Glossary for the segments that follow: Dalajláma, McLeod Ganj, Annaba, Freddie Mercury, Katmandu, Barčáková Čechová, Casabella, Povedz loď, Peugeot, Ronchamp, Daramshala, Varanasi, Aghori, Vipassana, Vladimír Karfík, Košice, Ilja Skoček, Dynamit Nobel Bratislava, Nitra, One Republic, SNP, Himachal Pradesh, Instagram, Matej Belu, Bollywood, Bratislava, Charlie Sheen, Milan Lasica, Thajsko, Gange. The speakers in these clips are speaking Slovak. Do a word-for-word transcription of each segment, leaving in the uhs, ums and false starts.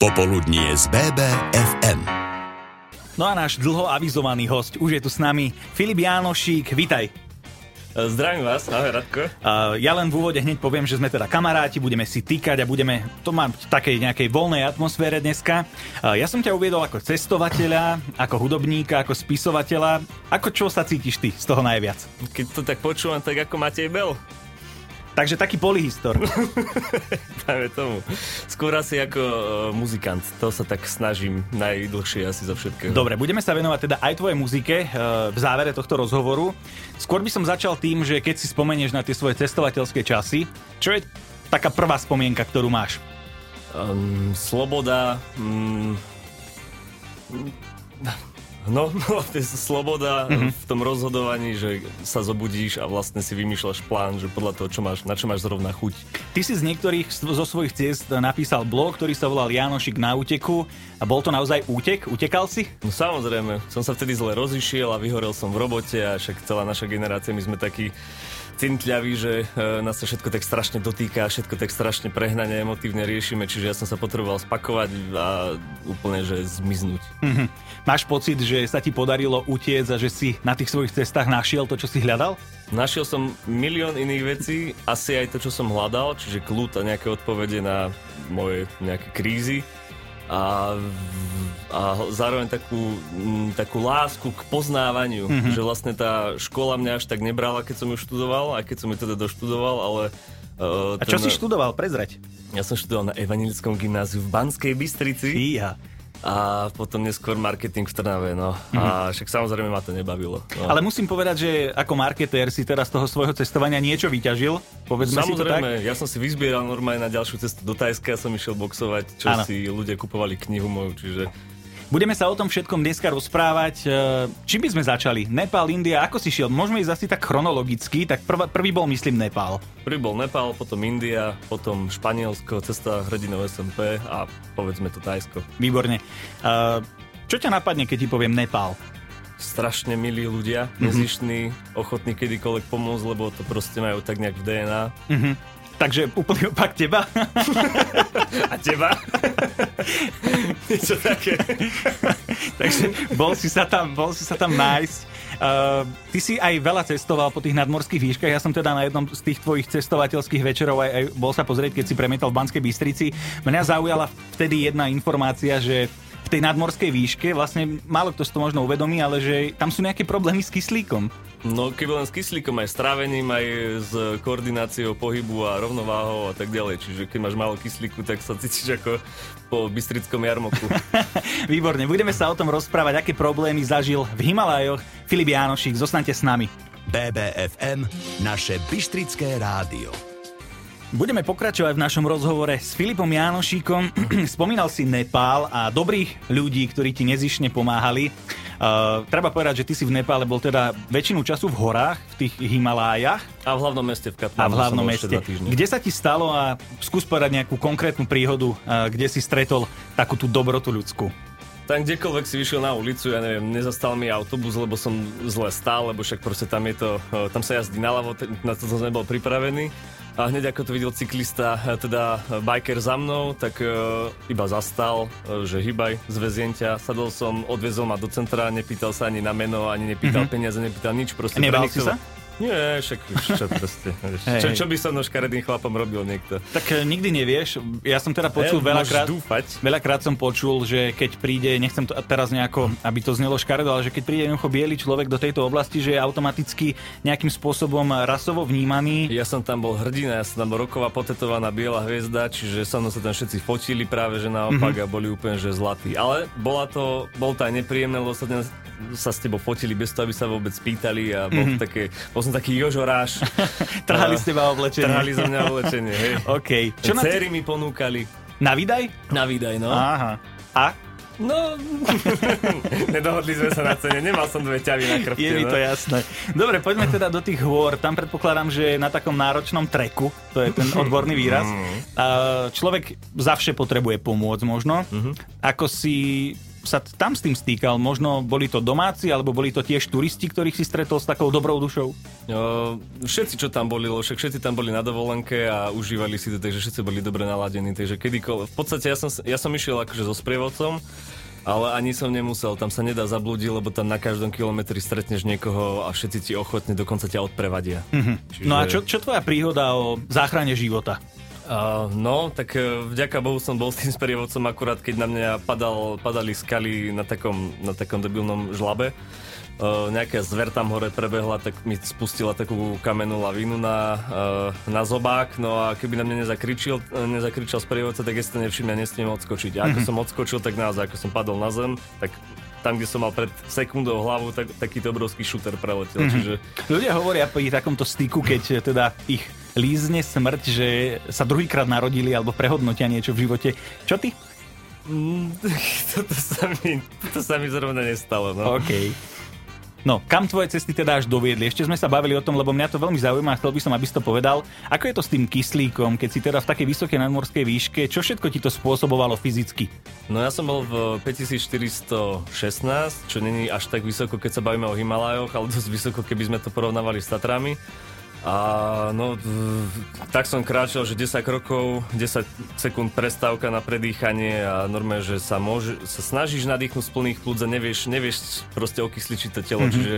Popoludnie z bé bé ef em. No a náš dlho avizovaný hosť už je tu s nami, Filip Jánošík, vitaj. Zdravím vás, ahoj Radko. Uh, ja len v úvode hneď poviem, že sme teda kamaráti, budeme si týkať a budeme to mať v takej nejakej voľnej atmosfére dneska. Uh, ja som ťa uviedol ako cestovateľa, ako hudobníka, ako spisovateľa. Ako čo sa cítiš ty z toho najviac? Keď to tak počúvam, tak ako Matej Belu. Takže taký polyhistor. Dajme tomu. Skôr asi ako e, muzikant. To sa tak snažím najdlhšie asi za všetkého. Dobre, budeme sa venovať teda aj tvojej muzike e, v závere tohto rozhovoru. Skôr by som začal tým, že keď si spomenieš na tie svoje cestovateľské časy, čo je taká prvá spomienka, ktorú máš? Um, sloboda... Um, no, no, to je sloboda mm-hmm. v tom rozhodovaní, že sa zobudíš a vlastne si vymýšľaš plán, že podľa toho, čo máš, na čo máš zrovna chuť. Ty si z niektorých zo svojich ciest napísal blog, ktorý sa volal Jánošík na úteku. A bol to naozaj útek? Utekal si? No samozrejme. Som sa vtedy zle rozišiel a vyhorel som v robote a však celá naša generácia, my sme takí cintľaví, že nás sa všetko tak strašne dotýka, všetko tak strašne prehnane, emotívne riešime, čiže ja som sa potreboval spakovať a úplne, že zmiznúť. Mm-hmm. Máš pocit, že sa ti podarilo utiec a že si na tých svojich cestách našiel to, čo si hľadal? Našiel som milión iných vecí, asi aj to, čo som hľadal, čiže kľud a nejaké odpovede na moje nejaké krízy. A, a zároveň takú, takú lásku k poznávaniu, mm-hmm. že vlastne tá škola mňa až tak nebrala, keď som ju študoval, aj keď som ju teda doštudoval, ale... Uh, a čo ten... si študoval? Prezrať. Ja som študoval na Evanjelickom gymnáziu v Banskej Bystrici. Fíha. A potom neskôr marketing v Trnave, no. Mm-hmm. A však samozrejme ma to nebavilo. No. Ale musím povedať, že ako marketér si teraz z toho svojho cestovania niečo vyťažil. Povedzme si to tak. Samozrejme, ja som si vyzbieral normálne na ďalšiu cestu do Thajska, som išiel boxovať, čo ano. Si ľudia kupovali knihu moju, čiže... Budeme sa o tom všetkom dneska rozprávať. Čím by sme začali? Nepál, India, ako si šiel? Môžeme ísť asi tak chronologicky, tak prv, prvý bol, myslím, Nepál. Prvý bol Nepál, potom India, potom Španielsko, Cesta hrdinov es en pé a povedzme to Thajsko. Výborne. Čo ťa napadne, keď ti poviem Nepál? Strašne milí ľudia, nezištní, mm-hmm. ochotní kedykoľvek pomôcť, lebo to proste majú tak nejak v dé en á. Mhm. Takže úplne opak teba. A teba? Niečo také. Takže bol si sa tam, bol si sa tam nájsť. Uh, ty si aj veľa cestoval po tých nadmorských výškach. Ja som teda na jednom z tých tvojich cestovateľských večerov aj, aj bol sa pozrieť, keď si premietal v Banskej Bystrici. Mňa zaujala vtedy jedna informácia, že v tej nadmorskej výške, vlastne málo kto si to možno uvedomí, ale že tam sú nejaké problémy s kyslíkom. No keby len s kyslíkom, aj s trávením, aj s koordináciou pohybu a rovnováhou a tak ďalej. Čiže keď máš málo kyslíku, tak sa cítiš ako po bystrickom jarmoku. Výborne, budeme sa o tom rozprávať, aké problémy zažil v Himalajoch Filip Jánošík. Zostaňte s nami. bé bé ef em, naše bystrické rádio. Budeme pokračovať v našom rozhovore s Filipom Jánošíkom. Spomínal si Nepál a dobrých ľudí, ktorí ti nezištne pomáhali. Uh, treba povedať, že ty si v Nepále bol teda väčšinu času v horách, v tých Himalájach. A v hlavnom meste v Katmandu. A v hlavnom meste. Kde sa ti stalo a skús povedať nejakú konkrétnu príhodu, uh, kde si stretol takú tú dobrotu ľudskú? Tam kdekoľvek si vyšiel na ulicu, ja neviem, nezastal mi autobus, lebo som zle stál, lebo však proste tam je to, uh, tam sa jazdí naľavo, na to som nebol pripravený. A hneď ako to videl cyklista, teda biker za mnou, tak e, iba zastal, e, že hýbaj, zväziem ťa. Sadol som, odviezol ma do centra, nepýtal sa ani na meno, ani nepýtal mm-hmm. peniaze, nepýtal nič. Proste nebal si sa? Nie, však čo, proste, hey, čo, čo by som so škaredým chlapom robil niekto? Tak nikdy nevieš, ja som teda počul hey, veľakrát, veľakrát som počul, že keď príde, nechcem to teraz nejako, aby to znelo škaredo, ale že keď príde jednoducho bielý človek do tejto oblasti, že je automaticky nejakým spôsobom rasovo vnímaný. Ja som tam bol hrdina, ja som tam bol roková potetovaná biela hviezda, čiže sa mnou sa tam všetci fotili práve, že naopak mm-hmm. a boli úplne, že zlatí. Ale bola to, bol to aj nepríjemné, lebo sa dnes sa s tebou fotili bez toho, aby sa vôbec pýtali a bol, mm-hmm. také, bol som taký jožoráš. Trhali z teba oblečenie. Trhali zo mňa oblečenie, hej. Okay. Čo na céry mi ponúkali. Na výdaj? Na výdaj, no. Aha. A? No, nedohodli sme sa na cene, nemal som dve ťavy na krpte. Je mi to jasné. Dobre, poďme teda do tých hôr. Tam predpokladám, že na takom náročnom treku, to je ten odborný výraz, človek zavše potrebuje pomôcť možno. Ako si sa tam s tým stýkal? Možno boli to domáci, alebo boli to tiež turisti, ktorých si stretol s takou dobrou dušou? Uh, všetci, čo tam boli, však všetci tam boli na dovolenke a užívali si to, takže všetci boli dobre naladení, takže kedykoľvek. V podstate ja som, ja som išiel akože so sprievodcom, ale ani som nemusel, tam sa nedá zablúdiť, lebo tam na každom kilometri stretneš niekoho a všetci ti ochotne, dokonca ťa odprevadia. Mm-hmm. Čiže... No a čo, čo tvoja príhoda o záchrane života? Uh, no, tak vďaka Bohu som bol s tým sprievodcom akurát, keď na mňa padal, padali skaly na takom, na takom debilnom žlabe. Uh, nejaká zver tam hore prebehla, tak mi spustila takú kamennú lavínu na, uh, na zobák, no a keby na mňa nezakričil, nezakričal sprievodca, tak ja si to nevšimne, nesmiem odskočiť. A ako som odskočil, tak naozaj, ako som padol na zem, tak... Tam, kde som mal pred sekundou hlavu, tak, takýto obrovský šúter preletel. Mm-hmm. Čiže... Ľudia hovoria pri takomto styku, keď teda ich lízne smrť, že sa druhýkrát narodili alebo prehodnotia niečo v živote. Čo ty? Mm, toto, sa mi, toto sa mi zrovna nestalo. No. OK. No, kam tvoje cesty teda až doviedli? Ešte sme sa bavili o tom, lebo mňa to veľmi zaujíma a chcel by som, aby si to povedal. Ako je to s tým kyslíkom, keď si teda v takej vysokej nadmorskej výške? Čo všetko ti to spôsobovalo fyzicky? No ja som bol v päťtisícštyristošestnásť, čo není až tak vysoko, keď sa bavíme o Himalájoch, ale dosť vysoko, keby sme to porovnávali s Tatrami. A no, tak som kráčal, že desať krokov, desať sekúnd prestávka na predýchanie a normálne, že sa, môže, sa snažíš nadýchnuť z plných plúc a nevieš, nevieš proste okysličiť to telo. Mm-hmm. Čiže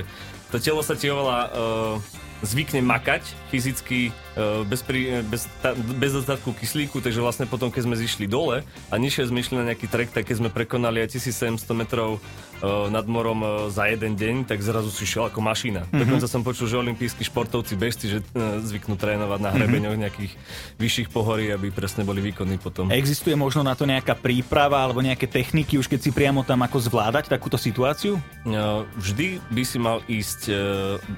to telo sa ti oveľa uh, zvykne makať fyzicky uh, bez, pri, bez, ta, bez dostatku kyslíku, takže vlastne potom, keď sme zišli dole a nižšie sme išli na nejaký trek, tak keď sme prekonali aj tisícsedemsto metrov nad morom za jeden deň, tak zrazu si šiel ako mašina. Mm-hmm. Dokonca som počul, že olympijskí športovci bežci, že zvyknú trénovať na hrebeňoch nejakých vyšších pohorí, aby presne boli výkonní potom. Existuje možno na to nejaká príprava alebo nejaké techniky, už keď si priamo tam ako zvládať takúto situáciu? Vždy by si mal ísť,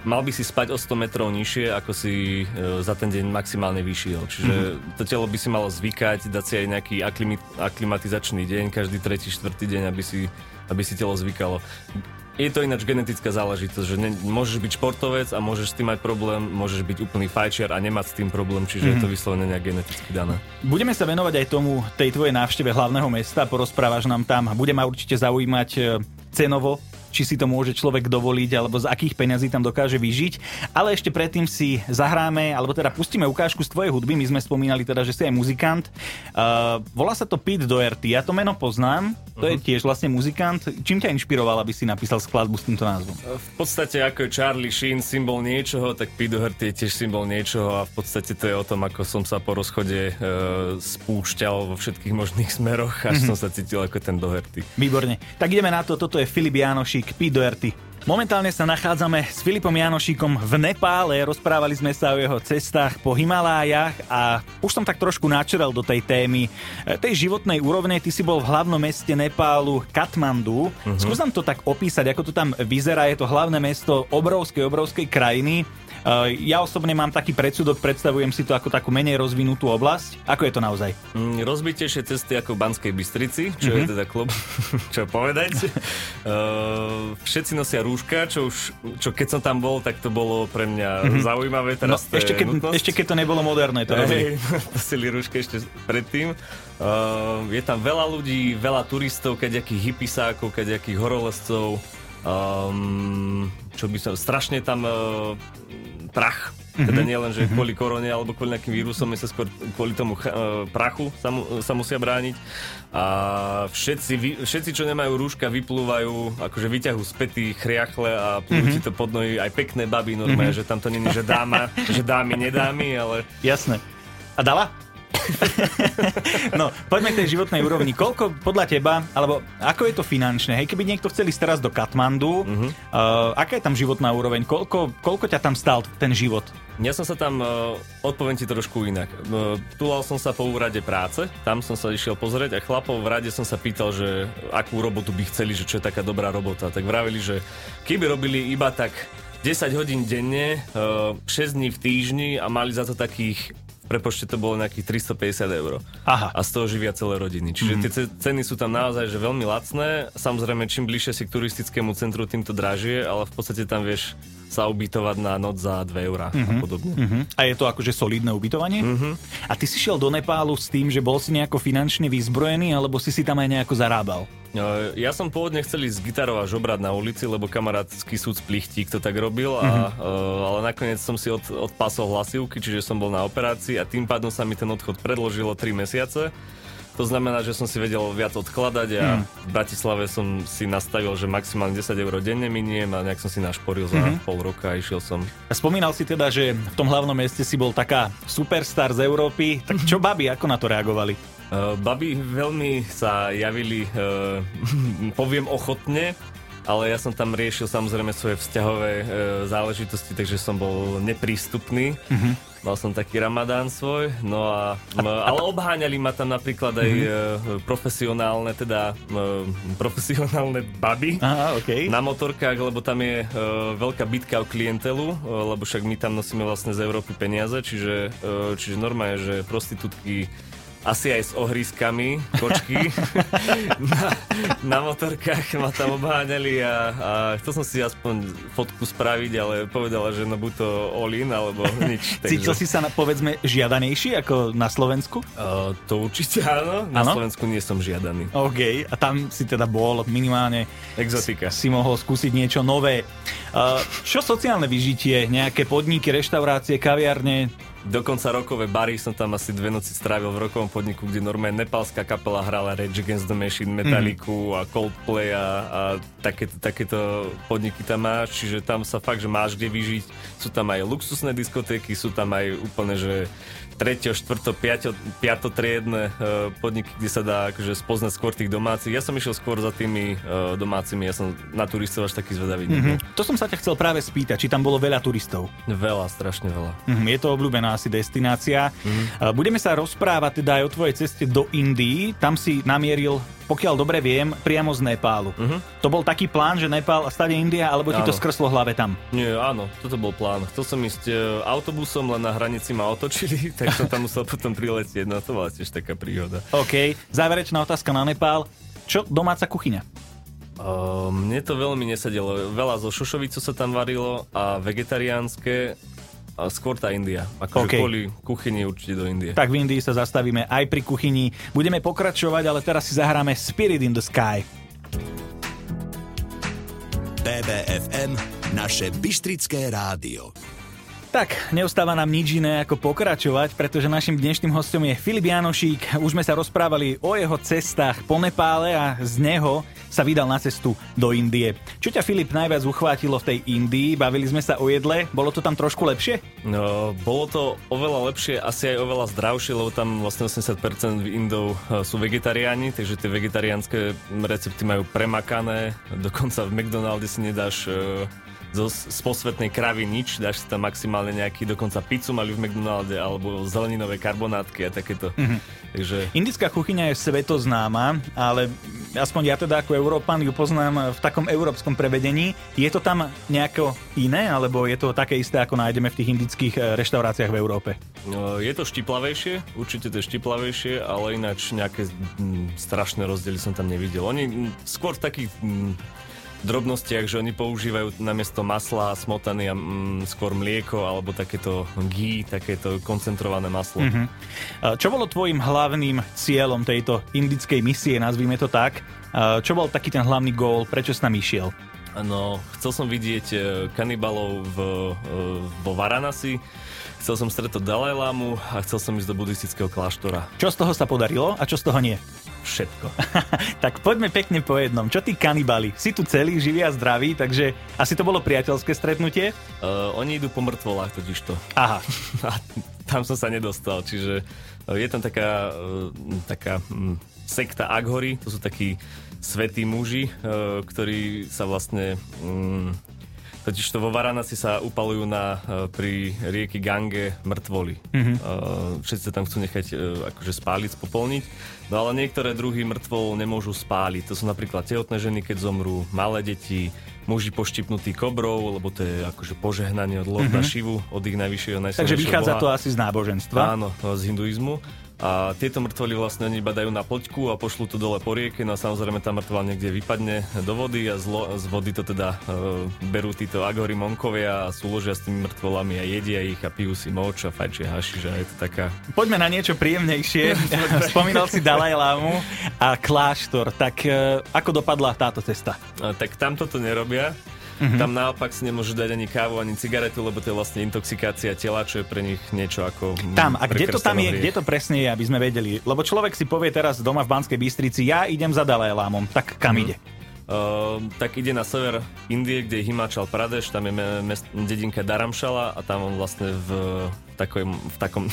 mal by si spať o sto metrov nižšie, ako si za ten deň maximálne vyšiel. Čiže mm-hmm. to telo by si malo zvykať, dať si aj nejaký aklimatizačný deň, každý tretí, štvrtý deň, aby si aby si telo zvykalo. Je to ináč genetická záležitosť, že ne, môžeš byť športovec a môžeš s tým mať problém, môžeš byť úplný fajčiar a nemať s tým problém, čiže mm-hmm. je to vyslovene nejak geneticky dané. Budeme sa venovať aj tomu, tej tvojej návšteve hlavného mesta, porozprávaš nám tam. Bude ma určite zaujímať cenovo, či si to môže človek dovoliť, alebo z akých peňazí tam dokáže vyžiť. Ale ešte predtým si zahráme, alebo teda pustíme ukážku z tvojej hudby. My sme spomínali teda, že si aj muzikant. Uh, volá sa to Pete Doherty, ja to meno poznám, to uh-huh. je tiež vlastne muzikant. Čím ťa inšpiroval, aby si napísal skladbu s týmto názvom? V podstate ako je Charlie Sheen symbol niečoho, tak Pete Doherty je tiež symbol niečoho a v podstate to je o tom, ako som sa po rozchode uh, spúšťal vo všetkých možných smeroch, až uh-huh. som sa cítil ako ten Doherty. Výborne. Tak ideme na to, toto je Filip Jánošík, Pete Doherty. Momentálne sa nachádzame s Filipom Jánošíkom v Nepále. Rozprávali sme sa o jeho cestách po Himalájach a už som tak trošku načrel do tej témy. Tej životnej úrovne, ty si bol v hlavnom meste Nepálu Katmandu. Uh-huh. Skúsam to tak opísať, ako to tam vyzerá. Je to hlavné mesto obrovskej, obrovskej krajiny. Ja osobne mám taký predsudok, predstavujem si to ako takú menej rozvinutú oblasť. Ako je to naozaj? Mm, rozbitejšie cesty ako v Banskej Bystrici, čo mm-hmm. je teda klub, čo povedať. uh, všetci nosia rúška, čo už, čo keď som tam bol, tak to bolo pre mňa mm-hmm. zaujímavé. Teraz no, ešte, keď, ešte keď to nebolo moderné. To hey, nosili rúška ešte predtým. Uh, je tam veľa ľudí, veľa turistov, kadejakých hipisákov, kadejakých horolezcov. Um, čo by som... Strašne tam... Uh, prach. Teda nie len, že kvôli korone alebo kvôli nejakým vírusom, my sa skôr kvôli tomu ch- prachu sa, mu- sa musia brániť. A všetci, vy- všetci, čo nemajú rúška, vyplúvajú, akože vyťahujú späty, chriachle a plúvajú mm-hmm. ti to pod nohy aj pekné baby, normálne, mm-hmm. že tam to nie je, že dáma, že dámy, nedámy, ale... Jasné. A dala? No, poďme k tej životnej úrovni. Koľko podľa teba, alebo ako je to finančné? Hej, keby niekto chcel ísť teraz do Katmandu, uh-huh. uh, aká je tam životná úroveň? Koľko, koľko ťa tam stál ten život? Ja som sa tam, uh, odpoviem ti trošku inak. Uh, tulal som sa po úrade práce, tam som sa išiel pozrieť a chlapov v rade som sa pýtal, že akú robotu by chceli, že čo je taká dobrá robota. Tak vravili, že keby robili iba tak desať hodín denne, uh, šesť dní v týždni a mali za to takých... prepočte to bolo nejakých tristopäťdesiat eur. Aha. A z toho živia celé rodiny. Čiže mm-hmm. tie ceny sú tam naozaj že veľmi lacné. Samozrejme, čím bližšie si k turistickému centru, tým to dražie, ale v podstate tam vieš sa ubytovať na noc za dve eurá uh-huh. a podobne. Uh-huh. A je to akože solidné ubytovanie? Uh-huh. A ty si šiel do Nepálu s tým, že bol si nejako finančne vyzbrojený, alebo si si tam aj nejako zarábal? Uh, ja som pôvodne chcel ísť s gitarou a žobrať na ulici, lebo kamarátsky súc Plichtík to tak robil, uh-huh. a, uh, ale nakoniec som si od, odpasol hlasivky, čiže som bol na operácii a tým pádom sa mi ten odchod predložilo tri mesiace. To znamená, že som si vedel viac odkladať a mm. v Bratislave som si nastavil, že maximálne desať eur denne miniem a nejak som si našporil za mm-hmm. pol roka a išiel som. A spomínal si teda, že v tom hlavnom meste si bol taká superstar z Európy, tak čo baby, ako na to reagovali? Uh, baby veľmi sa javili, uh, poviem ochotne, ale ja som tam riešil samozrejme svoje vzťahové e, záležitosti, takže som bol neprístupný. Mm-hmm. Mal som taký ramadán svoj, no a, a, m, ale a... obháňali ma tam napríklad aj mm-hmm. e, profesionálne, teda e, profesionálne baby. Aha, okay. Na motorkách, lebo tam je e, veľká bitka o klientelu, e, lebo však my tam nosíme vlastne z Európy peniaze, čiže, e, čiže normálne, že prostitútky asi aj s ohrískami, kočky na, na motorkách ma tam obháňali a, a chcel som si aspoň fotku spraviť, ale povedala, že no buď to all-in, alebo nič. Takže... Cítil si sa, na, povedzme, žiadanejší ako na Slovensku? Uh, to určite áno. Na ano? Slovensku nie som žiadaný. OK, a tam si teda bol minimálne exotika. Si mohol skúsiť niečo nové. Uh, čo sociálne vyžitie? Nejaké podniky, reštaurácie, kaviárne? Dokonca rokové bary som tam asi dve noci strávil v rokovom podniku, kde normálne nepálska kapela hrala Rage Against the Machine, Metallicu a Coldplay a, a takéto, takéto podniky tam máš, čiže tam sa fakt, že máš kde vyžiť. Sú tam aj luxusné diskotéky, sú tam aj úplne, že tretio, štvrto, piato, piato triedne podniky, kde sa dá akože spoznať skôr tých domácich. Ja som išiel skôr za tými domácimi, ja som na turistov až taký zvedavý. Mm-hmm. To som sa ťa chcel práve spýtať, či tam bolo veľa turistov. Veľa, strašne veľa. Mm-hmm. Je to obľúbená asi destinácia. Mm-hmm. Budeme sa rozprávať teda aj o tvojej ceste do Indii. Tam si namieril, pokiaľ dobre viem, priamo z Nepálu. Mm-hmm. To bol taký plán, že Nepál a stade India, alebo ti áno. to skrslo hlave tam? Nie, áno, toto bol plán. Chcel som ísť e, autobusom, len na hranici ma otočili, tak som tam musel potom priletieť. No to bola tiež taká príhoda. OK, záverečná otázka na Nepál. Čo domáca kuchyňa? Uh, mne to veľmi nesadilo. Veľa zo šošovicu sa tam varilo a vegetariánske... A skôr tá India. Akože okay. Kvôli kuchyni určite do Indie. Tak v Indii sa zastavíme aj pri kuchyni. Budeme pokračovať, ale teraz si zahráme Spirit in the Sky. bé bé ef em, naše bystrické rádio. Tak, neostáva nám nič iné ako pokračovať, pretože našim dnešným hostom je Filip Jánošík. Už sme sa rozprávali o jeho cestách po Nepále a z neho sa vydal na cestu do Indie. Čo ťa, Filip, najviac uchvátilo v tej Indii? Bavili sme sa o jedle. Bolo to tam trošku lepšie? No, bolo to oveľa lepšie, asi aj oveľa zdravšie, lebo tam vlastne osemdesiat percent Indov sú vegetariáni, takže tie vegetariánske recepty majú premakané. Dokonca v McDonalde si nedáš... Zo, z posvetnej kravy nič, dáš si tam maximálne nejaký, dokonca pizzu mali v McDonalde, alebo zeleninové karbonátky a takéto. Mm-hmm. Takže... Indická kuchyňa je svetoznáma, ale aspoň ja teda ako Európan ju poznám v takom európskom prevedení. Je to tam nejako iné, alebo je to také isté, ako nájdeme v tých indických reštauráciách v Európe? No, je to štiplavejšie, určite to je štiplavejšie, ale ináč nejaké m, strašné rozdiely som tam nevidel. Oni m, skôr v takých... M, drobnostiach, že oni používajú namiesto masla, smotany a mm, skôr mlieko alebo takéto ghee, takéto koncentrované maslo. Mm-hmm. Čo bolo tvojim hlavným cieľom tejto indickej misie, nazvime to tak? Čo bol taký ten hlavný gól? Prečo si tam išiel? No, chcel som vidieť kanibalov v, vo Varanasi, chcel som stretnúť Dalajlámu a chcel som ísť do buddhistického kláštora. Čo z toho sa podarilo a čo z toho nie? Všetko. Tak poďme pekne po jednom. Čo tí kanibali? Si tu celí, živí a zdraví, takže asi to bolo priateľské stretnutie? Uh, oni idú po mŕtvolách totižto. Aha. A tam som sa nedostal, čiže je tam taká, taká sekta Aghori, to sú takí svätí muži, ktorí sa vlastne... Um, Totižto vo Varanasi sa upalujú na, pri rieke Gange mŕtvoly. Mm-hmm. Všetci sa tam chcú nechať akože spáliť, spopolniť. No ale niektoré druhy mŕtvol nemôžu spáliť. To sú napríklad tehotné ženy, keď zomrú, malé deti, muži poštipnutí kobrou, lebo to je akože požehnanie od Lorda mm-hmm. Šivu, od ich najvyššieho, najsilnejšieho Boha. Takže vychádza to asi z náboženstva. Áno, z hinduizmu. A tieto mŕtvoly vlastne oni badajú na poďku a pošlú to dole po rieke, no a samozrejme tá mŕtva niekde vypadne do vody a zlo, z vody to teda e, berú títo Aghori monkovia a súložia s tými mŕtvolami a jedia ich a pijú si moč a fajčia hašiš a je to taká... Poďme na niečo príjemnejšie. Spomínal si Dalajlámu a kláštor, tak e, ako dopadla táto cesta? A, tak tamto to nerobia. Mm-hmm. Tam naopak si nemôžu dať ani kávu, ani cigaretu, lebo to je vlastne intoxikácia tela, čo je pre nich niečo ako... Tam, a kde to tam je, kde to presne je, aby sme vedeli? Lebo človek si povie teraz doma v Banskej Bystrici, ja idem za Dalajlámom, tak kam mm-hmm. ide? Uh, tak ide na sever Indie, kde je Himachal Pradesh, tam je me- mest- dedinka Daramshala a tam on vlastne v, v, takoj, v takom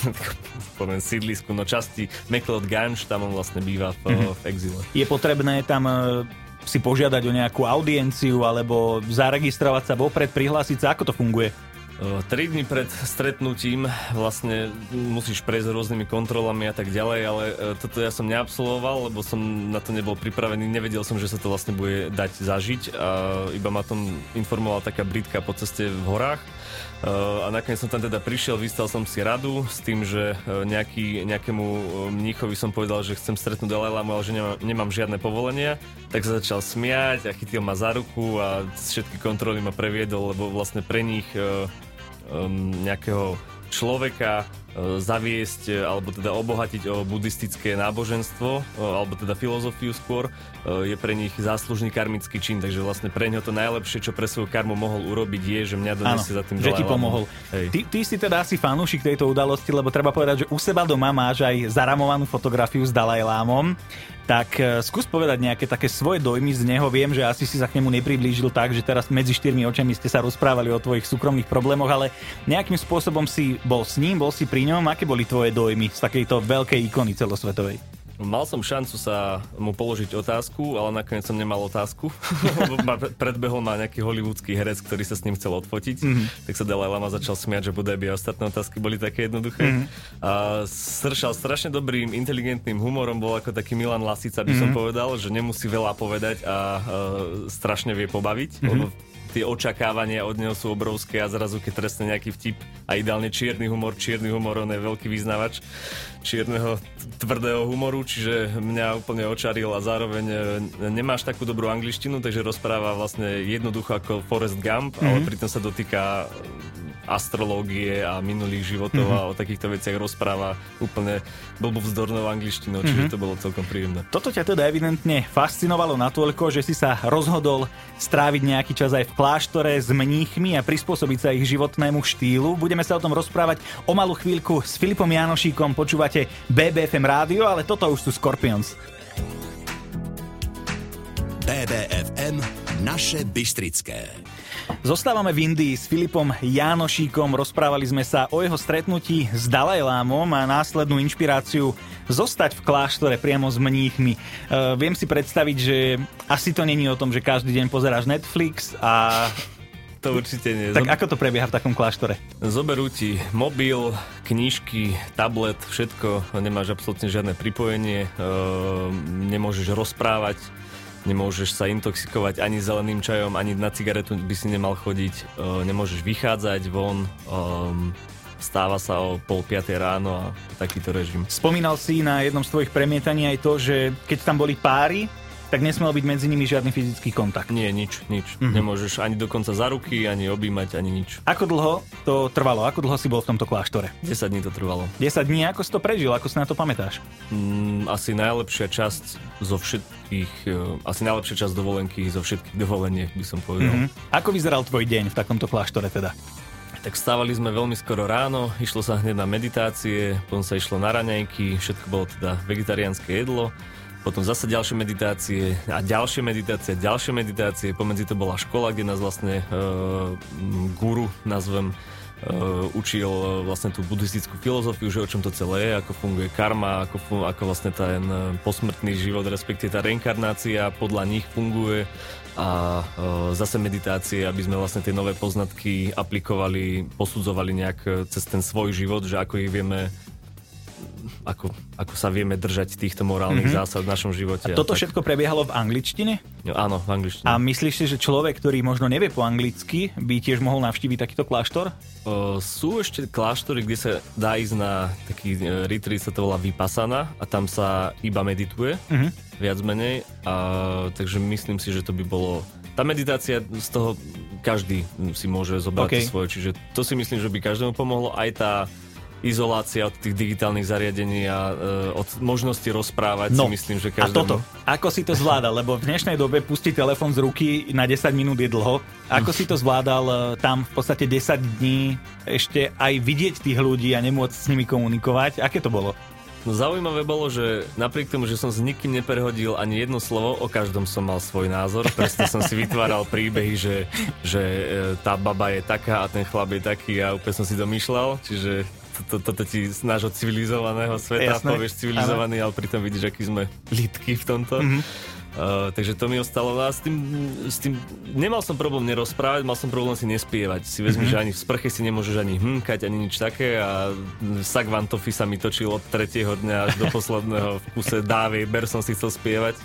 poviem, sídlisku, no časti McLeod Ganj, tam on vlastne býva v, mm-hmm. v exíle. Je potrebné tam... Uh, si požiadať o nejakú audienciu alebo zaregistrovať sa vopred, prihlásiť sa? Ako to funguje? Tri dni pred stretnutím vlastne musíš prejsť rôznymi kontrolami a tak ďalej, ale toto ja som neabsolvoval, lebo som na to nebol pripravený, nevedel som, že sa to vlastne bude dať zažiť a iba ma tom informovala taká Britka po ceste v horách. A nakoniec som tam teda prišiel, vystal som si radu s tým, že nejaký, nejakému mníchovi som povedal, že chcem stretnúť Dalajlámu, ale že nemám, nemám žiadne povolenia, tak sa začal smiať a chytil ma za ruku a všetky kontroly ma previedol, lebo vlastne pre nich nejakého človeka zaviesť alebo teda obohatiť o buddhistické náboženstvo alebo teda filozofiu skôr je pre nich záslužný karmický čin, takže vlastne pre neho to najlepšie, čo pre svoju karmu mohol urobiť je, že mňa donesie za tým Dalajlámom. Áno, že ti pomohol. Ty, ty si teda asi fanúšik tejto udalosti, lebo treba povedať, že u seba doma máš aj zaramovanú fotografiu s Dalajlámom, tak skús povedať nejaké také svoje dojmy z neho. Viem, že asi si sa k nemu nepriblížil tak, že teraz medzi štyrmi očami ste sa rozprávali o tvojich súkromných problémoch, ale nejakým spôsobom si bol s ním, bol si pri ňom. Aké boli tvoje dojmy z takejto veľkej ikony celosvetovej? Mal som šancu sa mu položiť otázku, ale nakoniec som nemal otázku. Predbehol ma nejaký hollywoodský herec, ktorý sa s ním chcel odfotiť. Mm-hmm. Tak sa Dalajlama začal smiať, že bodaj by ostatné otázky boli také jednoduché. Mm-hmm. A sršal strašne dobrým, inteligentným humorom, bol ako taký Milan Lasica, by mm-hmm. som povedal, že nemusí veľa povedať a e, strašne vie pobaviť, mm-hmm. lebo tie očakávania od neho sú obrovské a zrazu, keď trestne nejaký vtip a ideálne čierny humor, čierny humor, on je veľký vyznavač čierneho tvrdého humoru, čiže mňa úplne očaril a zároveň nemáš takú dobrú angličtinu, takže rozpráva vlastne jednoducho ako Forrest Gump, mm-hmm. ale pritom sa dotýka astrológie a minulých životov mm-hmm. a o takýchto veciach rozpráva úplne blbovzdornou angličtinou, čiže mm-hmm. to bolo celkom príjemné. Toto ťa teda evidentne fascinovalo natoľko, že si sa rozhodol stráviť nejaký čas aj v kláštore s mníchmi a prispôsobiť sa ich životnému štýlu. Budeme sa o tom rozprávať o malú chvíľku s Filipom Jánošíkom. Počúvate bé bé ef em rádio, ale toto už sú Scorpions. bé bé ef em, naše bystrické. Zostávame v Indii s Filipom Jánošíkom. Rozprávali sme sa o jeho stretnutí s Dalajlámom a následnú inšpiráciu zostať v kláštore priamo s mníchmi. E, viem si predstaviť, že asi to není o tom, že každý deň pozeráš Netflix a... To určite nie. Tak ako to prebieha v takom kláštore? Zoberú ti mobil, knižky, tablet, všetko. Nemáš absolútne žiadne pripojenie. E, nemôžeš rozprávať. Nemôžeš sa intoxikovať ani zeleným čajom, ani na cigaretu by si nemal chodiť. E, nemôžeš vychádzať von. E, stáva sa o pol piatej ráno a takýto režim. Spomínal si na jednom z tvojich premietaní aj to, že keď tam boli páry, tak nesmel byť medzi nimi žiadny fyzický kontakt. Nie, nič, nič. Mm-hmm. Nemôžeš ani dokonca za ruky, ani objímať, ani nič. Ako dlho to trvalo? Ako dlho si bol v tomto kláštore? desať dní to trvalo. desať dní? Ako si to prežil? Ako si na to pamätáš? Mm, asi najlepšia časť zo všetkých... Asi najlepšia časť dovolenky zo všetkých dovoleniek, by som povedal. Mm-hmm. Ako vyzeral tvoj deň v takomto kláštore teda? Tak vstávali sme veľmi skoro ráno, išlo sa hneď na meditácie, potom sa išlo na raňajky, všetko bolo teda vegetariánske jedlo. Potom zase ďalšie meditácie a ďalšie meditácie, ďalšie meditácie. Pomedzi to bola škola, kde nás vlastne e, guru, nazvem, e, učil vlastne tú buddhistickú filozofiu, že o čom to celé je, ako funguje karma, ako, ako vlastne ten posmrtný život, respektive tá reinkarnácia podľa nich funguje. A e, zase meditácie, aby sme vlastne tie nové poznatky aplikovali, posudzovali nejak cez ten svoj život, že ako ich vieme ako, ako sa vieme držať týchto morálnych mm-hmm. zásad v našom živote. A toto a tak... všetko prebiehalo v angličtine? Jo, áno, v angličtine. A myslíš si, že človek, ktorý možno nevie po anglicky, by tiež mohol navštíviť takýto kláštor? O, sú ešte kláštory, kde sa dá ísť na taký e, retreat, sa to volá Vipassana, a tam sa iba medituje, mm-hmm. viac menej. A, takže myslím si, že to by bolo... Tá meditácia z toho každý si môže zobrať okay. svoje, čiže to si myslím, že by každému pomohlo. Aj tá izolácia od tých digitálnych zariadení a e, od možnosti rozprávať no. si myslím, že každému... A toto, ako si to zvládal? Lebo v dnešnej dobe pustiť telefón z ruky na desať minút je dlho. Ako si to zvládal tam v podstate desať dní ešte aj vidieť tých ľudí a nemôcť s nimi komunikovať? Aké to bolo? No zaujímavé bolo, že napriek tomu, že som s nikým neprehodil ani jedno slovo, o každom som mal svoj názor, presne som si vytváral príbehy, že, že tá baba je taká a ten chlap je taký a úplne som si domýšľal, čiže toto to, to, to ti z nášho civilizovaného sveta Jasné. povieš civilizovaný, ale pritom vidíš, aký sme lidky v tomto. Mm-hmm. Uh, takže to mi ostalo a s tým, s tým nemal som problém nerozprávať, mal som problém si nespievať. Si vezmi, mm-hmm. že ani v sprche si nemôžeš ani hmkať, ani nič také a Sagvantofi sa mi točil od tretieho dňa až do posledného v kuse Dávej Ber som si chcel spievať.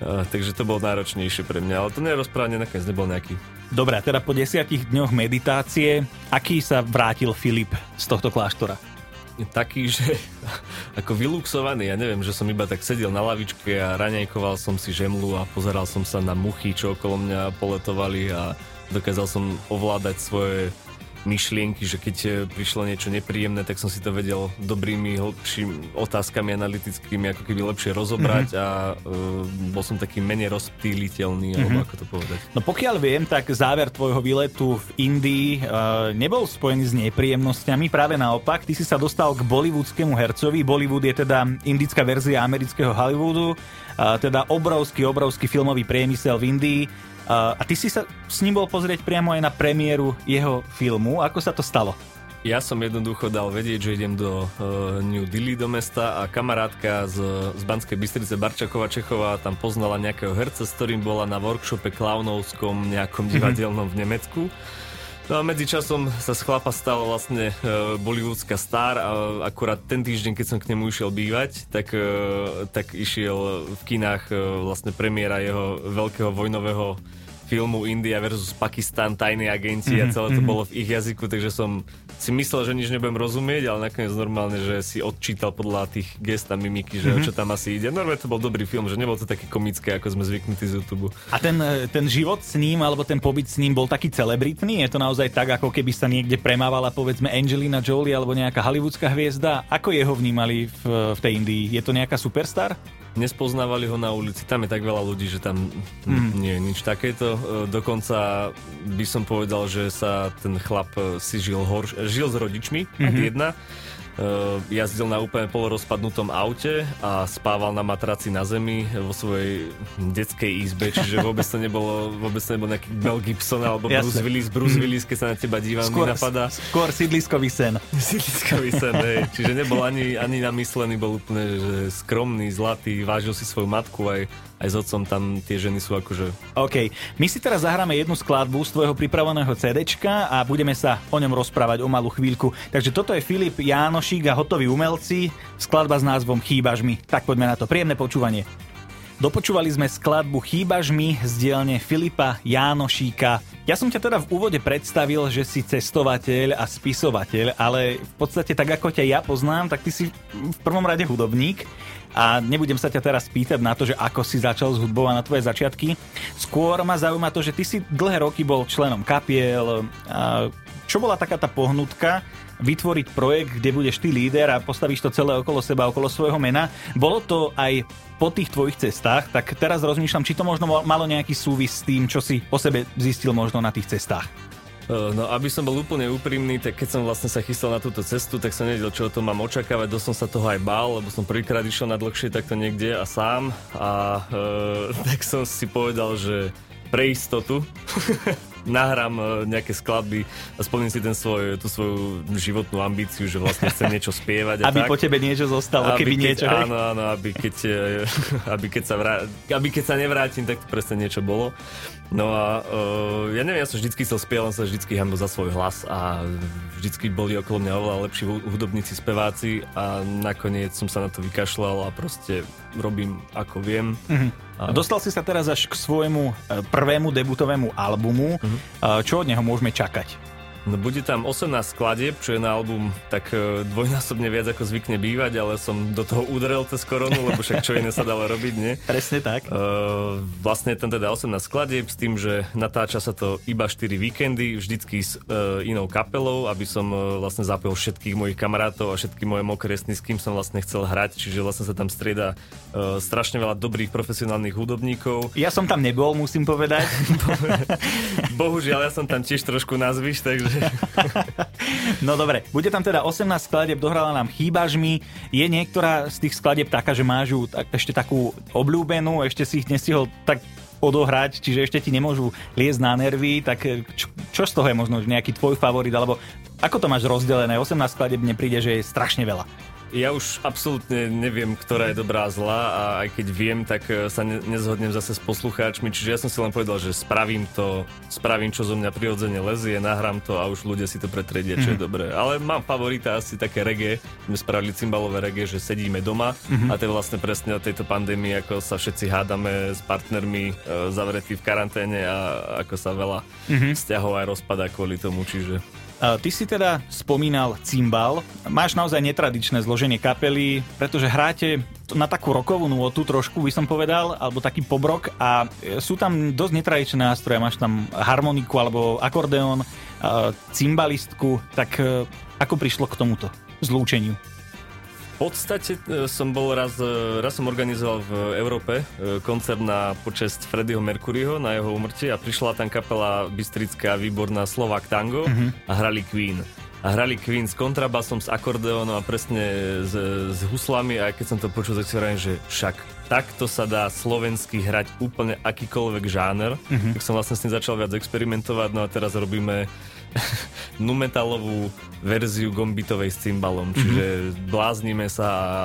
Uh, takže to bolo náročnejšie pre mňa, ale to nerozprávanie nakoniec nebol nejaký. Dobre, teda po desiatich dňoch meditácie, aký sa vrátil Filip z tohto kláštora? Taký, že ako vyluxovaný, ja neviem, že som iba tak sedel na lavičke a raňajkoval som si žemlu a pozeral som sa na muchy, čo okolo mňa poletovali a dokázal som ovládať svoje myšlienky, že keď prišlo niečo nepríjemné, tak som si to vedel dobrými, hlbšími otázkami analytickými ako keby lepšie rozobrať mm-hmm. a e, bol som taký menej rozptýliteľný, mm-hmm. alebo ako to povedať. No pokiaľ viem, tak záver tvojho výletu v Indii e, nebol spojený s nepríjemnosťami, práve naopak, ty si sa dostal k bollywoodskému hercovi. Bollywood je teda indická verzia amerického Hollywoodu, e, teda obrovský, obrovský filmový priemysel v Indii. A ty si sa s ním bol pozrieť priamo aj na premiéru jeho filmu. Ako sa to stalo? Ja som jednoducho dal vedieť, že idem do uh, New Delhi, do mesta a kamarátka z, z Banskej Bystrice, Barčáková Čechová, tam poznala nejakého herca, s ktorým bola na workshope klaunovskom nejakom divadelnom v Nemecku. No a medzičasom sa z chlapa stala vlastne uh, bollywoodská star a akurát ten týždeň, keď som k nemu išiel bývať, tak, uh, tak išiel v kinách uh, vlastne premiéra jeho veľkého vojnového filmu India versus Pakistan, tajní agenti mm-hmm. a celé to mm-hmm. bolo v ich jazyku, takže som si myslel, že nič nebudem rozumieť, ale nakoniec normálne, že si odčítal podľa tých gest a mimiky, že mm-hmm. o čo tam asi ide. Normálne to bol dobrý film, že nebol to také komické, ako sme zvyknutí z YouTube. A ten, ten život s ním, alebo ten pobyt s ním bol taký celebritný? Je to naozaj tak, ako keby sa niekde premávala povedzme Angelina Jolie alebo nejaká hollywoodská hviezda? Ako jeho vnímali v, v tej Indii? Je to nejaká superstar? Nespoznávali ho na ulici, tam je tak veľa ľudí, že tam mm. nie je nič takéto. Dokonca by som povedal, že sa ten chlap si žil, hor, žil s rodičmi, mm-hmm. ad jedna. Jazdil na úplne polorozpadnutom aute a spával na matraci na zemi vo svojej detskej izbe, čiže vôbec to nebolo, vôbec to nebolo nejaký Mel Gibson alebo Bruce Willis, Bruce Willis, keď sa na teba dívam, skôr, mi napadá. Skôr sídliskový sen. Sídliskový sen, hej. Čiže nebol ani, ani namyslený, bol úplne že skromný, zlatý, vážil si svoju matku aj aj s otcom, tam tie ženy sú akože... OK, my si teraz zahráme jednu skladbu z tvojho pripraveného CDčka a budeme sa o ňom rozprávať o malú chvíľku. Takže toto je Filip Jánošík a hotoví umelci, skladba s názvom Chýbaš mi. Tak poďme na to, príjemné počúvanie. Dopočúvali sme skladbu Chýbaš mi z dielne Filipa Jánošíka. Ja som ťa teda v úvode predstavil, že si cestovateľ a spisovateľ, ale v podstate tak, ako ťa ja poznám, tak ty si v prvom rade hudobník. A nebudem sa ťa teraz pýtať na to, že ako si začal s hudbou a na tvoje začiatky. Skôr ma zaujíma to, že ty si dlhé roky bol členom kapiel. A čo bola taká tá pohnutka vytvoriť projekt, kde budeš ty líder a postavíš to celé okolo seba, okolo svojho mena? Bolo to aj po tých tvojich cestách, tak teraz rozmýšľam, či to možno malo nejaký súvis s tým, čo si o sebe zistil možno na tých cestách. No, aby som bol úplne úprimný, tak keď som vlastne sa chystal na túto cestu, tak som nevedel, čo o tom mám očakávať, dosť som sa toho aj bál, lebo som prvýkrát išiel na dlhšie takto niekde a sám a e, tak som si povedal, že pre istotu nahrám nejaké skladby a spomínam si ten svoj, tú svoju životnú ambíciu, že vlastne chcem niečo spievať. A aby tak, po tebe niečo zostalo, keby keď, niečo. Áno, áno, aby keď, aby, keď sa vrá, aby keď sa nevrátim, tak to presne niečo bolo. No a uh, ja neviem, ja som vždycky chcel spievať, len sa vždycky hanbil za svoj hlas a vždycky boli okolo mňa oveľa lepší hudobníci, speváci a nakoniec som sa na to vykašľal a proste robím ako viem. Mm-hmm. A... Dostal si sa teraz až k svojemu prvému debutovému albumu. Mm-hmm. Čo od neho môžeme čakať? No bude tam osemnásť skladieb, čo je na album tak dvojnásobne viac ako zvykne bývať, ale som do toho udrel cez koronu, lebo však čo iné sa dalo robiť, nie? Presne tak. Uh, vlastne tam teda osemnásť skladieb s tým, že natáča sa to iba štyri víkendy, vždycky s uh, inou kapelou, aby som uh, vlastne zapojil všetkých mojich kamarátov a všetky moje mokresny, s kým som vlastne chcel hrať, čiže vlastne sa tam strieda uh, strašne veľa dobrých profesionálnych hudobníkov. Ja som tam nebol, musím povedať. Bohužiaľ, ja som tam tiež trošku nazviš, takže no dobre, bude tam teda osemnásť skladieb, dohrala nám Chýbaš mi. Je niektorá z tých skladieb taká, že máš ju tak, ešte takú obľúbenú, ešte si ich nestihol tak odohrať, čiže ešte ti nemôžu liesť na nervy, tak čo, čo z toho je možno nejaký tvoj favorit, alebo ako to máš rozdelené? osemnásť skladieb mne príde, že je strašne veľa. Ja už absolútne neviem, ktorá je dobrá a zlá a aj keď viem, tak sa ne- nezhodnem zase s poslucháčmi, čiže ja som si len povedal, že spravím to, spravím, čo zo mňa prirodzene lezie, nahrám to a už ľudia si to pretredia, čo mm. je dobré. Ale mám favorita asi také reggae, sme spravili cymbalové reggae, že sedíme doma mm-hmm. a to je vlastne presne o tejto pandémii, ako sa všetci hádame s partnermi, e, zavretí v karanténe a ako sa veľa mm-hmm. vzťahov aj rozpadá kvôli tomu, čiže... Ty si teda spomínal cimbal. Máš naozaj netradičné zloženie kapely, pretože hráte na takú rokovú nôtu trošku, by som povedal, alebo taký pobrok a sú tam dosť netradičné nástroje. Máš tam harmoniku alebo akordeón, cimbalistku. Tak ako prišlo k tomuto zlúčeniu? V podstate som bol raz, raz som organizoval v Európe koncert na počesť Freddieho Mercuryho na jeho úmrtie a prišla tam kapela bystrická výborná Slovak Tango mm-hmm. a hrali Queen. A hrali Queen s kontrabasom, s akordeónom a presne s, s huslami a keď som to počul, tak si hovorím, že však takto sa dá slovensky hrať úplne akýkoľvek žáner. Mm-hmm. Tak som vlastne s tým začal viac experimentovať, no a teraz robíme numetalovú verziu gombitovej s cymbalom, čiže mm-hmm. bláznime sa a,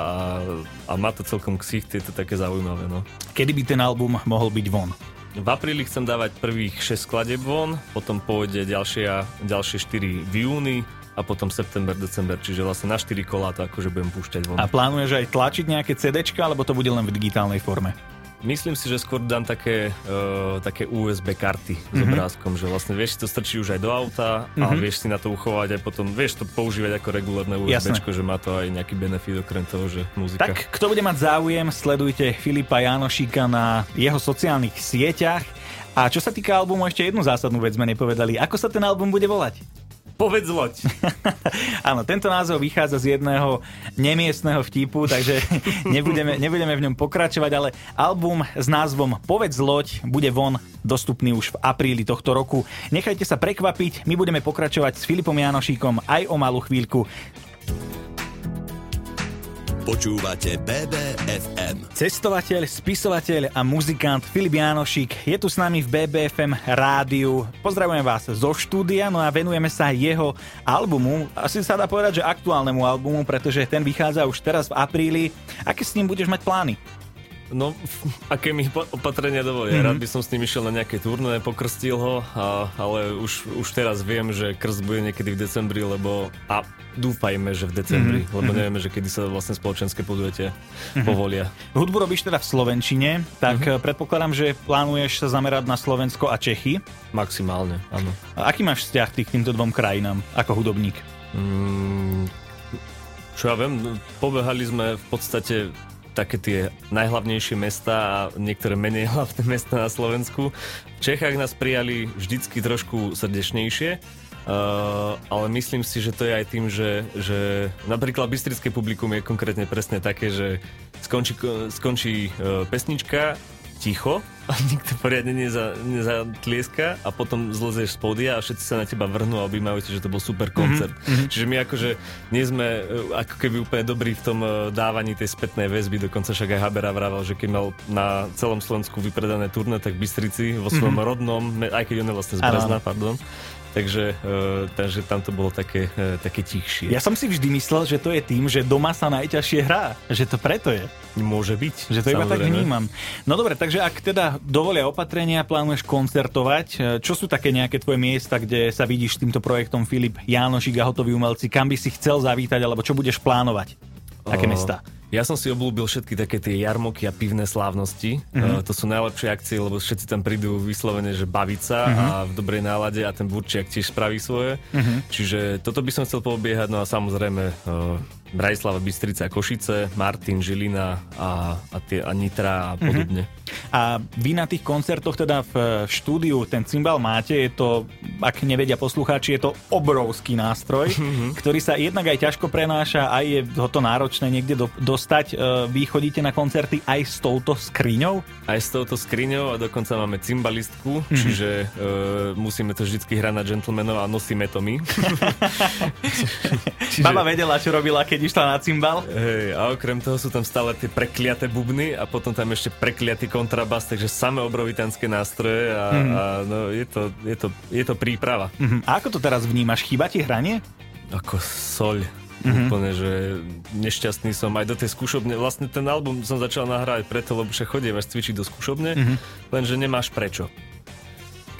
a má to celkom ksicht, je to také zaujímavé. No. Kedy by ten album mohol byť von? V apríli chcem dávať prvých šesť skladieb von, potom pôjde ďalšia, ďalšie štyri v júni a potom september, december, čiže vlastne na štyri kolá to akože budem púšťať von. A plánuješ aj tlačiť nejaké CDčka, alebo to bude len v digitálnej forme? Myslím si, že skôr dám také, uh, také ú es bé karty mm-hmm. s obrázkom, že vlastne vieš si to strčí už aj do auta, mm-hmm. ale vieš si na to uchovať aj potom, vieš to používať ako regulárne USBčko, jasné. Že má to aj nejaký benefit okrem toho, že muzika. Tak, kto bude mať záujem, sledujte Filipa Jánošíka na jeho sociálnych sieťach. A čo sa týka albumu, ešte jednu zásadnú vec sme nepovedali. Ako sa ten album bude volať? Povedz loď. Áno, tento názov vychádza z jedného nemiestneho vtipu, takže nebudeme, nebudeme v ňom pokračovať, ale album s názvom Povedz loď bude von, dostupný už v apríli tohto roku. Nechajte sa prekvapiť, my budeme pokračovať s Filipom Jánošíkom aj o malú chvíľku. Počúvate bé bé ef em. Cestovateľ, spisovateľ a muzikant Filip Jánošík je tu s nami v bé bé ef em rádiu. Pozdravujem vás zo štúdia, no a venujeme sa jeho albumu. Asi sa dá povedať, že aktuálnemu albumu, pretože ten vychádza už teraz v apríli. Aké s ním budeš mať plány? No, aké mi opatrenia dovolia. Mm-hmm. Rád by som s ním išiel na nejaké turné, pokrstil ho, a, ale už, už teraz viem, že krst bude niekedy v decembri, lebo a dúfajme, že v decembri, mm-hmm. lebo nevieme, že kedy sa vlastne spoločenské podujatia mm-hmm. povolia. Hudbu robíš teda v slovenčine, tak mm-hmm. predpokladám, že plánuješ sa zamerať na Slovensko a Čechy? Maximálne, áno. A aký máš vzťah ty k týmto dvom krajinám ako hudobník? Mm, čo ja viem, pobehali sme v podstate také tie najhlavnejšie mestá a niektoré menej hlavné mestá na Slovensku. V Čechách nás prijali vždycky trošku srdečnejšie, uh, ale myslím si, že to je aj tým, že, že napríklad bystrické publikum je konkrétne presne také, že skončí, skončí uh, pesnička, ticho a a nikto poriadne neza, nezatlieska a potom zlezieš z pódia a všetci sa na teba vrhnú a objímajú ti, že to bol super koncert. Mm-hmm. Čiže my akože nie sme ako keby úplne dobrí v tom dávaní tej spätnej väzby, dokonca však aj Habera vraval, že keď mal na celom Slovensku vypredané turné, tak v Bystrici vo svojom mm-hmm. rodnom, aj keď on je vlastne z Brezna, pardon. Takže, e, takže tam to bolo také, e, také tichšie. Ja som si vždy myslel, že to je tým, že doma sa najťažšie hrá. Že to preto je. Môže byť. Že to iba tak vnímam. No dobre, takže ak teda dovolia opatrenia, plánuješ koncertovať. Čo sú také nejaké tvoje miesta, kde sa vidíš s týmto projektom Filip Jánošík a hotoví umelci? Kam by si chcel zavítať, alebo čo budeš plánovať? Také miesta? Ja som si obľúbil všetky také tie jarmoky a pivné slávnosti. Mm-hmm. Uh, to sú najlepšie akcie, lebo všetci tam prídu vyslovene, že baviť sa mm-hmm. a v dobrej nálade a ten burčiak tiež spraví svoje. Mm-hmm. Čiže toto by som chcel poobiehať. No a samozrejme uh, Bratislava, Bystrica, Košice, Martin, Žilina a, a, tie, a Nitra a podobne. Mm-hmm. A vy na tých koncertoch teda v štúdiu ten cymbal máte. Je to, ak nevedia poslucháči, je to obrovský nástroj, mm-hmm. ktorý sa jednak aj ťažko prenáša, aj je ho to náročné niekde do, do stať. Vy chodíte na koncerty aj s touto skriňou? Aj s touto skriňou a dokonca máme cymbalistku, mm-hmm. čiže e, musíme to vždycky hrať na gentlemanov a nosíme to my. čiže... Baba vedela, čo robila, keď išla na cymbal. Hej, a okrem toho sú tam stále tie prekliaté bubny a potom tam ešte prekliatý kontrabas, takže samé obrovitanské nástroje a, mm-hmm. a no, je, to, je, to, je to príprava. Mm-hmm. A ako to teraz vnímaš? Chýba ti hranie? Ako soľ. Mm-hmm. Úplne, že nešťastný som aj do tej skúšobne. Vlastne ten album som začal nahrávať preto, lebo však chodívaš cvičiť do skúšobne, mm-hmm. lenže nemáš prečo,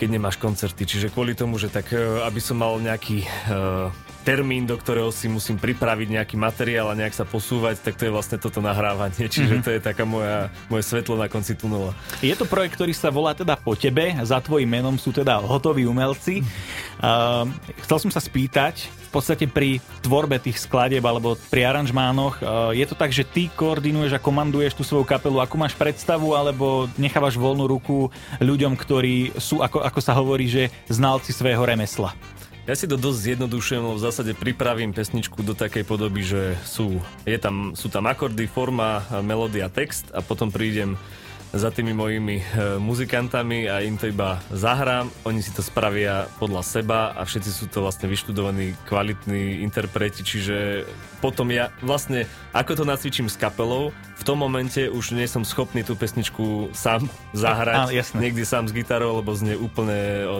keď nemáš koncerty. Čiže kvôli tomu, že tak, aby som mal nejaký uh, termín, do ktorého si musím pripraviť nejaký materiál a nejak sa posúvať, tak to je vlastne toto nahrávanie. Čiže mm-hmm. to je taká moja, moje svetlo na konci tunela. Je to projekt, ktorý sa volá teda Po tebe. Za tvojim menom sú teda hotoví umelci. Uh, chcel som sa spýtať, v podstate pri tvorbe tých skladieb alebo pri aranžmánoch, je to tak, že ty koordinuješ a komanduješ tú svoju kapelu, akú máš predstavu, alebo nechávaš voľnú ruku ľuďom, ktorí sú, ako, ako sa hovorí, že znalci svojho remesla? Ja si to dosť zjednodušujem, lebo v zásade pripravím pesničku do takej podoby, že sú, je tam, sú tam akordy, forma, melódia, text a potom prídem za tými mojimi e, muzikantami a im to iba zahrám, oni si to spravia podľa seba a všetci sú to vlastne vyštudovaní, kvalitní interpreti, čiže potom ja vlastne, ako to nacvičím s kapelou, v tom momente už nie som schopný tú pesničku sám zahrať, a, niekdy sám s gitarou, lebo znie úplne o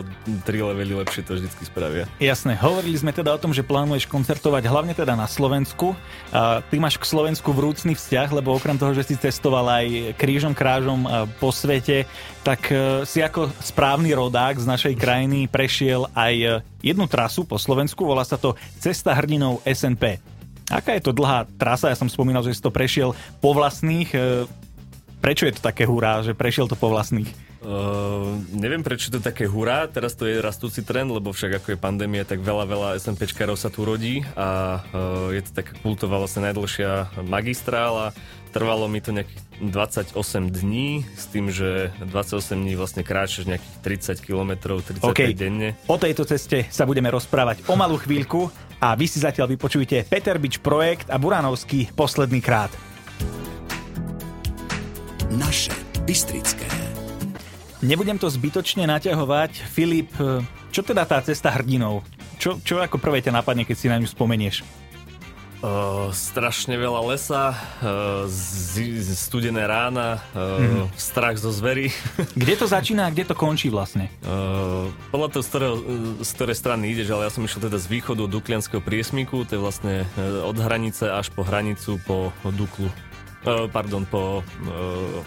tri levely lepšie to vždycky spravia. Jasné, hovorili sme teda o tom, že plánuješ koncertovať hlavne teda na Slovensku. A ty máš k Slovensku vrúcný vzťah, lebo okrem toho, že si cestoval aj krížom krážom po svete, tak si ako správny rodák z našej krajiny prešiel aj jednu trasu po Slovensku, volá sa to Cesta hrdinov es en pé. Aká je to dlhá trasa? Ja som spomínal, že si to prešiel po vlastných. Prečo je to také hurá, že prešiel to po vlastných? Uh, neviem, prečo to také hurá. Teraz to je rastúci trend, lebo však ako je pandémia, tak veľa, veľa SNPčkarov sa tu rodí a uh, je to taká kultová vlastne najdlhšia magistrála. Trvalo mi to nejakých dvadsaťosem dní, s tým, že dvadsaťosem dní vlastne kráčaš nejakých tridsať kilometrov, tridsaťpäť okay. denne. O tejto ceste sa budeme rozprávať o malú chvíľku a vy si zatiaľ vypočujete Peter Bič Projekt a Buranovský Posledný krát. Naše bystrické. Nebudem to zbytočne naťahovať. Filip, čo teda tá cesta hrdinov? Čo, čo ako prvé ťa napadne, keď si na ňu spomenieš? Uh, strašne veľa lesa, uh, z, z studené rána, uh, mm. strach zo zverí. Kde to začína a kde to končí vlastne? Uh, podľa toho, z, ktorého, z ktorej strany ideš, ale ja som išiel teda z východu od Duklianského priesmíku, to je vlastne od hranice až po hranicu po Duklu. Uh, pardon, po... Uh,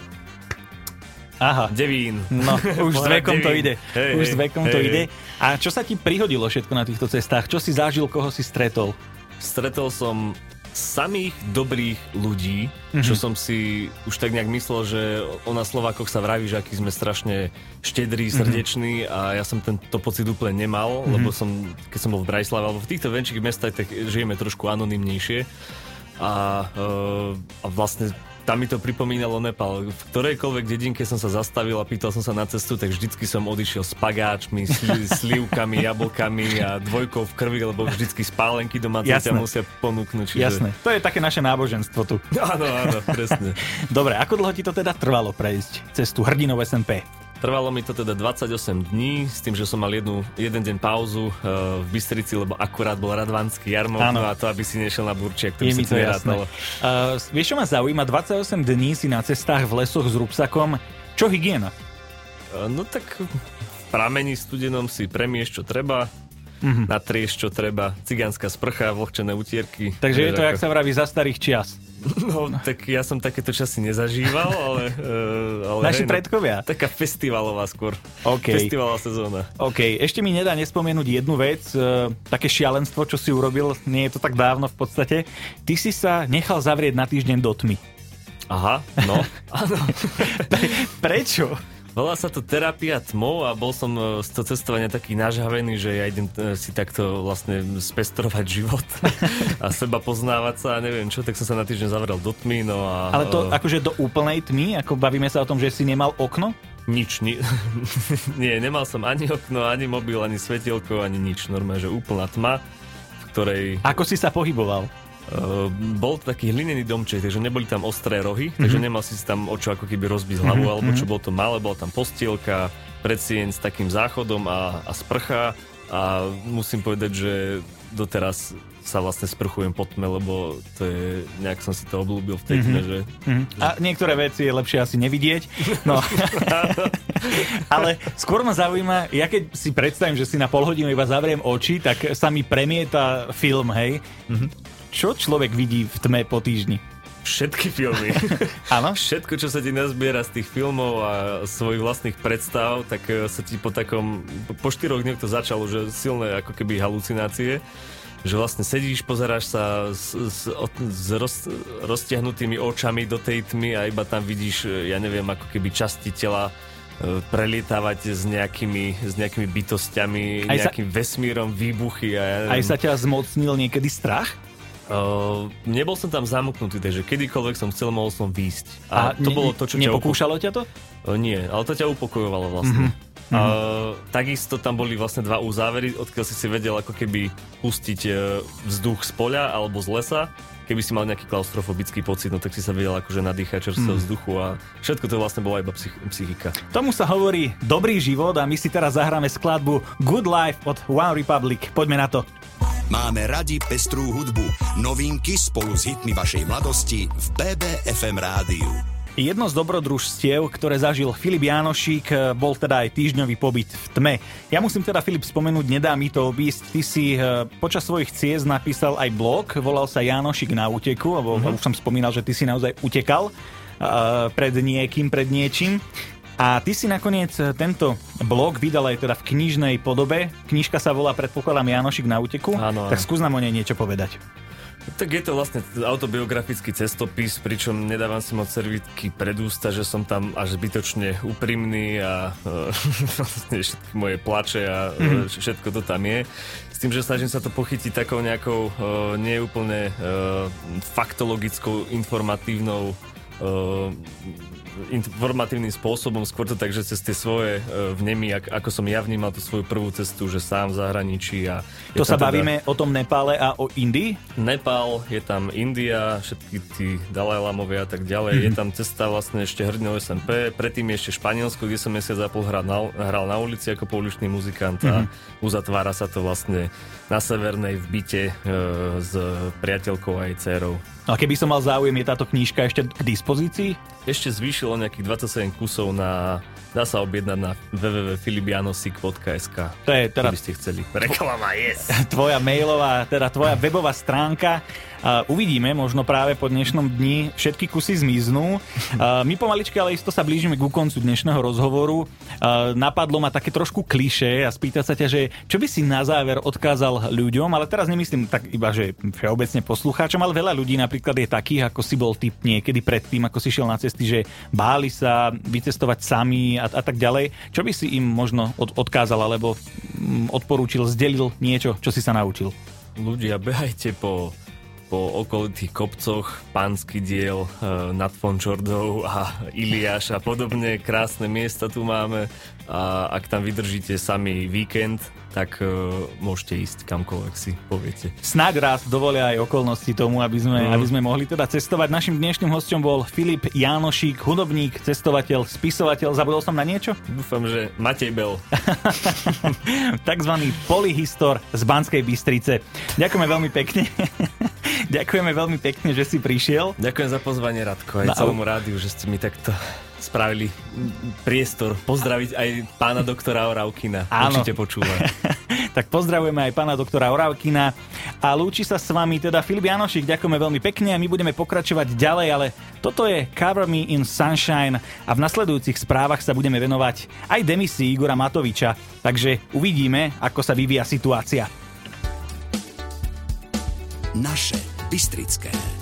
Aha. Devín. No, už s vekom Devín. To ide. Hey, už s vekom hey, to hey. ide. A čo sa ti prihodilo všetko na týchto cestách? Čo si zažil, koho si stretol? Stretol som samých dobrých ľudí, mm-hmm. čo som si už tak nejak myslel, že o nás Slovákoch sa vraví, že aký sme strašne štedrí, srdeční mm-hmm. a ja som tento pocit úplne nemal, mm-hmm. lebo som, keď som bol v Bratislave, alebo v týchto venčích mestách, tak žijeme trošku anonymnejšie. A, e, a vlastne Tam mi to pripomínalo Nepál. V ktorejkoľvek dedinke som sa zastavil a pýtal som sa na cestu, tak vždycky som odišiel s pagáčmi, sli- slivkami, jablkami a dvojkou v krvi, lebo vždycky spálenky domáce ťa musia ponúknuť. Čiže... Jasné. To je také naše náboženstvo tu. Áno, áno, presne. Dobre, ako dlho ti to teda trvalo prejsť cestu hrdinov es en pé? Trvalo mi to teda dvadsaťosem dní, s tým, že som mal jednu, jeden deň pauzu uh, v Bystrici, lebo akurát bol radvanský jarmok, a to, aby si nešiel na burčiek, ktorý si to nerátalo. Uh, vieš, čo ma zaujíma? dvadsaťosem dní si na cestách v lesoch s rúbsakom. Čo hygiena? Uh, no tak v pramení studenom si premieš, čo treba, mm-hmm. natrieš, čo treba, cigánska sprcha, vlhčené utierky. Takže je to, ako... jak sa vraví, za starých čias. No, tak ja som takéto časy nezažíval, ale... ale Naši hej, predkovia. Taká festivalová skôr. Okay. Festivalová sezóna. OK. Ešte mi nedá nespomenúť jednu vec, e, také šialenstvo, čo si urobil, nie je to tak dávno v podstate. Ty si sa nechal zavrieť na týždeň do tmy. Aha, no. Prečo? Volá sa to terapia tmou a bol som z toho cestovania taký nažhavený, že ja idem si takto vlastne spestrovať život a seba poznávať sa a neviem čo, tak som sa na týždeň zavrel do tmy. No a, ale to akože do úplnej tmy? Ako bavíme sa o tom, že si nemal okno? Nič. Ni- Nie, nemal som ani okno, ani mobil, ani svetielko, ani nič. Normálne, že úplná tma, v ktorej... Ako si sa pohyboval? Uh, bol to taký hlinený domček, takže neboli tam ostré rohy, mm-hmm. takže nemal si tam o čo ako keby rozbiť hlavu, mm-hmm. alebo čo bolo to malé, bola tam postielka, predsieň s takým záchodom a, a sprcha a musím povedať, že doteraz sa vlastne sprchujem po tme, lebo to je, nejak som si to obľúbil v tej tme, mm-hmm. že, mm-hmm. že... A niektoré veci je lepšie asi nevidieť, no. Ale skôr ma zaujíma, ja keď si predstavím, že si na pol hodinu iba zavriem oči, tak sa mi premieta film, hej. Mm-hmm. Čo človek vidí v tme po týždni? Všetky filmy. Áno? Všetko, čo sa ti nazbiera z tých filmov a svojich vlastných predstav, tak sa ti po takom... Po štyroch dňoch to začalo, že silné ako keby halucinácie, že vlastne sedíš, pozeráš sa s, s, s roz, roztiahnutými očami do tej tmy a iba tam vidíš, ja neviem, ako keby časti tela prelietávať s nejakými, s nejakými bytostiami, aj nejakým sa... vesmírom, výbuchy. A ja neviem. Aj sa ťa zmocnil niekedy strach? Uh, nebol som tam zamknutý, takže kedykoľvek som chcel, mohol som výjsť. A, a to ne, bolo to, čo ťa... Nepokúšalo ťa to? Uh, nie, ale to ťa upokojovalo vlastne. Mm-hmm. Uh, takisto tam boli vlastne dva uzávery, odkiaľ si si vedel ako keby pustiť uh, vzduch z poľa alebo z lesa. Keby si mal nejaký klaustrofobický pocit, no tak si sa vedel akože nadýchať čerstvého vzduchu a všetko to vlastne bola iba psych- psychika. Tomu sa hovorí dobrý život a my si teraz zahráme skladbu Good Life od One Republic. Poďme na to. Máme radi pestrú hudbu, novinky spolu s hitmi vašej mladosti v bé bé ef em rádiu. Jedno z dobrodružstiev, ktoré zažil Filip Jánošík, bol teda aj týždňový pobyt v tme. Ja musím teda, Filip, spomenúť, nedá mi to obísť. Ty si počas svojich ciest napísal aj blog, volal sa Jánošík na úteku, lebo mm-hmm. už som spomínal, že ty si naozaj utekal uh, pred niekým, pred niečím. A ty si nakoniec tento blog vydal aj teda v knižnej podobe. Knižka sa volá, predpokladám, Jánošík na úteku. Áno, áno. Tak skús nám o nej niečo povedať. Tak je to vlastne autobiografický cestopis, pričom nedávam si moc servítky pred ústa, že som tam až zbytočne úprimný a e, vlastne všetky moje plače a mm-hmm. všetko to tam je. S tým, že snažím sa to pochytiť takou nejakou e, neúplne e, faktologickou, informatívnou e, informatívnym spôsobom, skôr to tak, že cez tie svoje vnemy, ako som ja vnímal tú svoju prvú cestu, že sám v zahraničí. A to sa teda... bavíme o tom Nepále a o Indii? Nepál, je tam India, všetky tí Dalajlámovia a tak ďalej. Mm-hmm. Je tam cesta vlastne ešte hrdinov es en pé, predtým ešte Španielsko, kde som mesiac a pol hral na, hral na ulici ako pouličný muzikant a mm-hmm. uzatvára sa to vlastne na Severnej v byte e, s priateľkou a jej dcérou. A keby som mal záujem, je táto knížka ešte k dispozícii? Ešte zvýšilo nejakých dvadsaťsedem kusov na... Dá sa objednať na w w w bodka filip janosik bodka es ka. To je teda... Keby ste chceli. Reklama, yes! Tvoja mailová, teda tvoja webová stránka. Uh, uvidíme, možno práve po dnešnom dni všetky kusy zmiznú. Uh, my pomaličky, ale isto sa blížime ku koncu dnešného rozhovoru. Uh, napadlo ma také trošku klišé a spýta sa ťa, že čo by si na záver odkázal ľuďom, ale teraz nemyslím tak iba, že všeobecne poslucháčom, ale veľa ľudí napríklad je takých, ako si bol ty niekedy predtým, ako si šiel na cesty, že báli sa vycestovať sami a, a tak ďalej. Čo by si im možno od, odkázal, alebo odporúčil, zdelil niečo, čo si sa naučil? Ľudia, behajte po, po po okolitých kopcoch, Pánsky diel, nad Fončordou a Iliáš a podobne. Krásne miesta tu máme a ak tam vydržíte samý víkend, tak uh, môžete ísť kamkoľvek si poviete. Snáď raz dovolia aj okolnosti tomu, aby sme, mm. aby sme mohli teda cestovať. Našim dnešným hosťom bol Filip Jánošík, hudobník, cestovateľ, spisovateľ. Zabudol som na niečo? Dúfam, že Matej Belu. Takzvaný polyhistor z Banskej Bystrice. Ďakujeme veľmi pekne. Ďakujeme veľmi pekne, že si prišiel. Ďakujem za pozvanie, Radko, aj na celému rádiu, že ste mi takto spravili priestor pozdraviť aj pána doktora Oravkina. Áno. Určite počúva. Tak pozdravujeme aj pána doktora Oravkina a lúči sa s vami teda Filip Jánošík. Ďakujeme veľmi pekne a my budeme pokračovať ďalej, ale toto je Cover Me in Sunshine a v nasledujúcich správach sa budeme venovať aj demisii Igora Matoviča. Takže uvidíme, ako sa vyvíja situácia. Naše bystrické.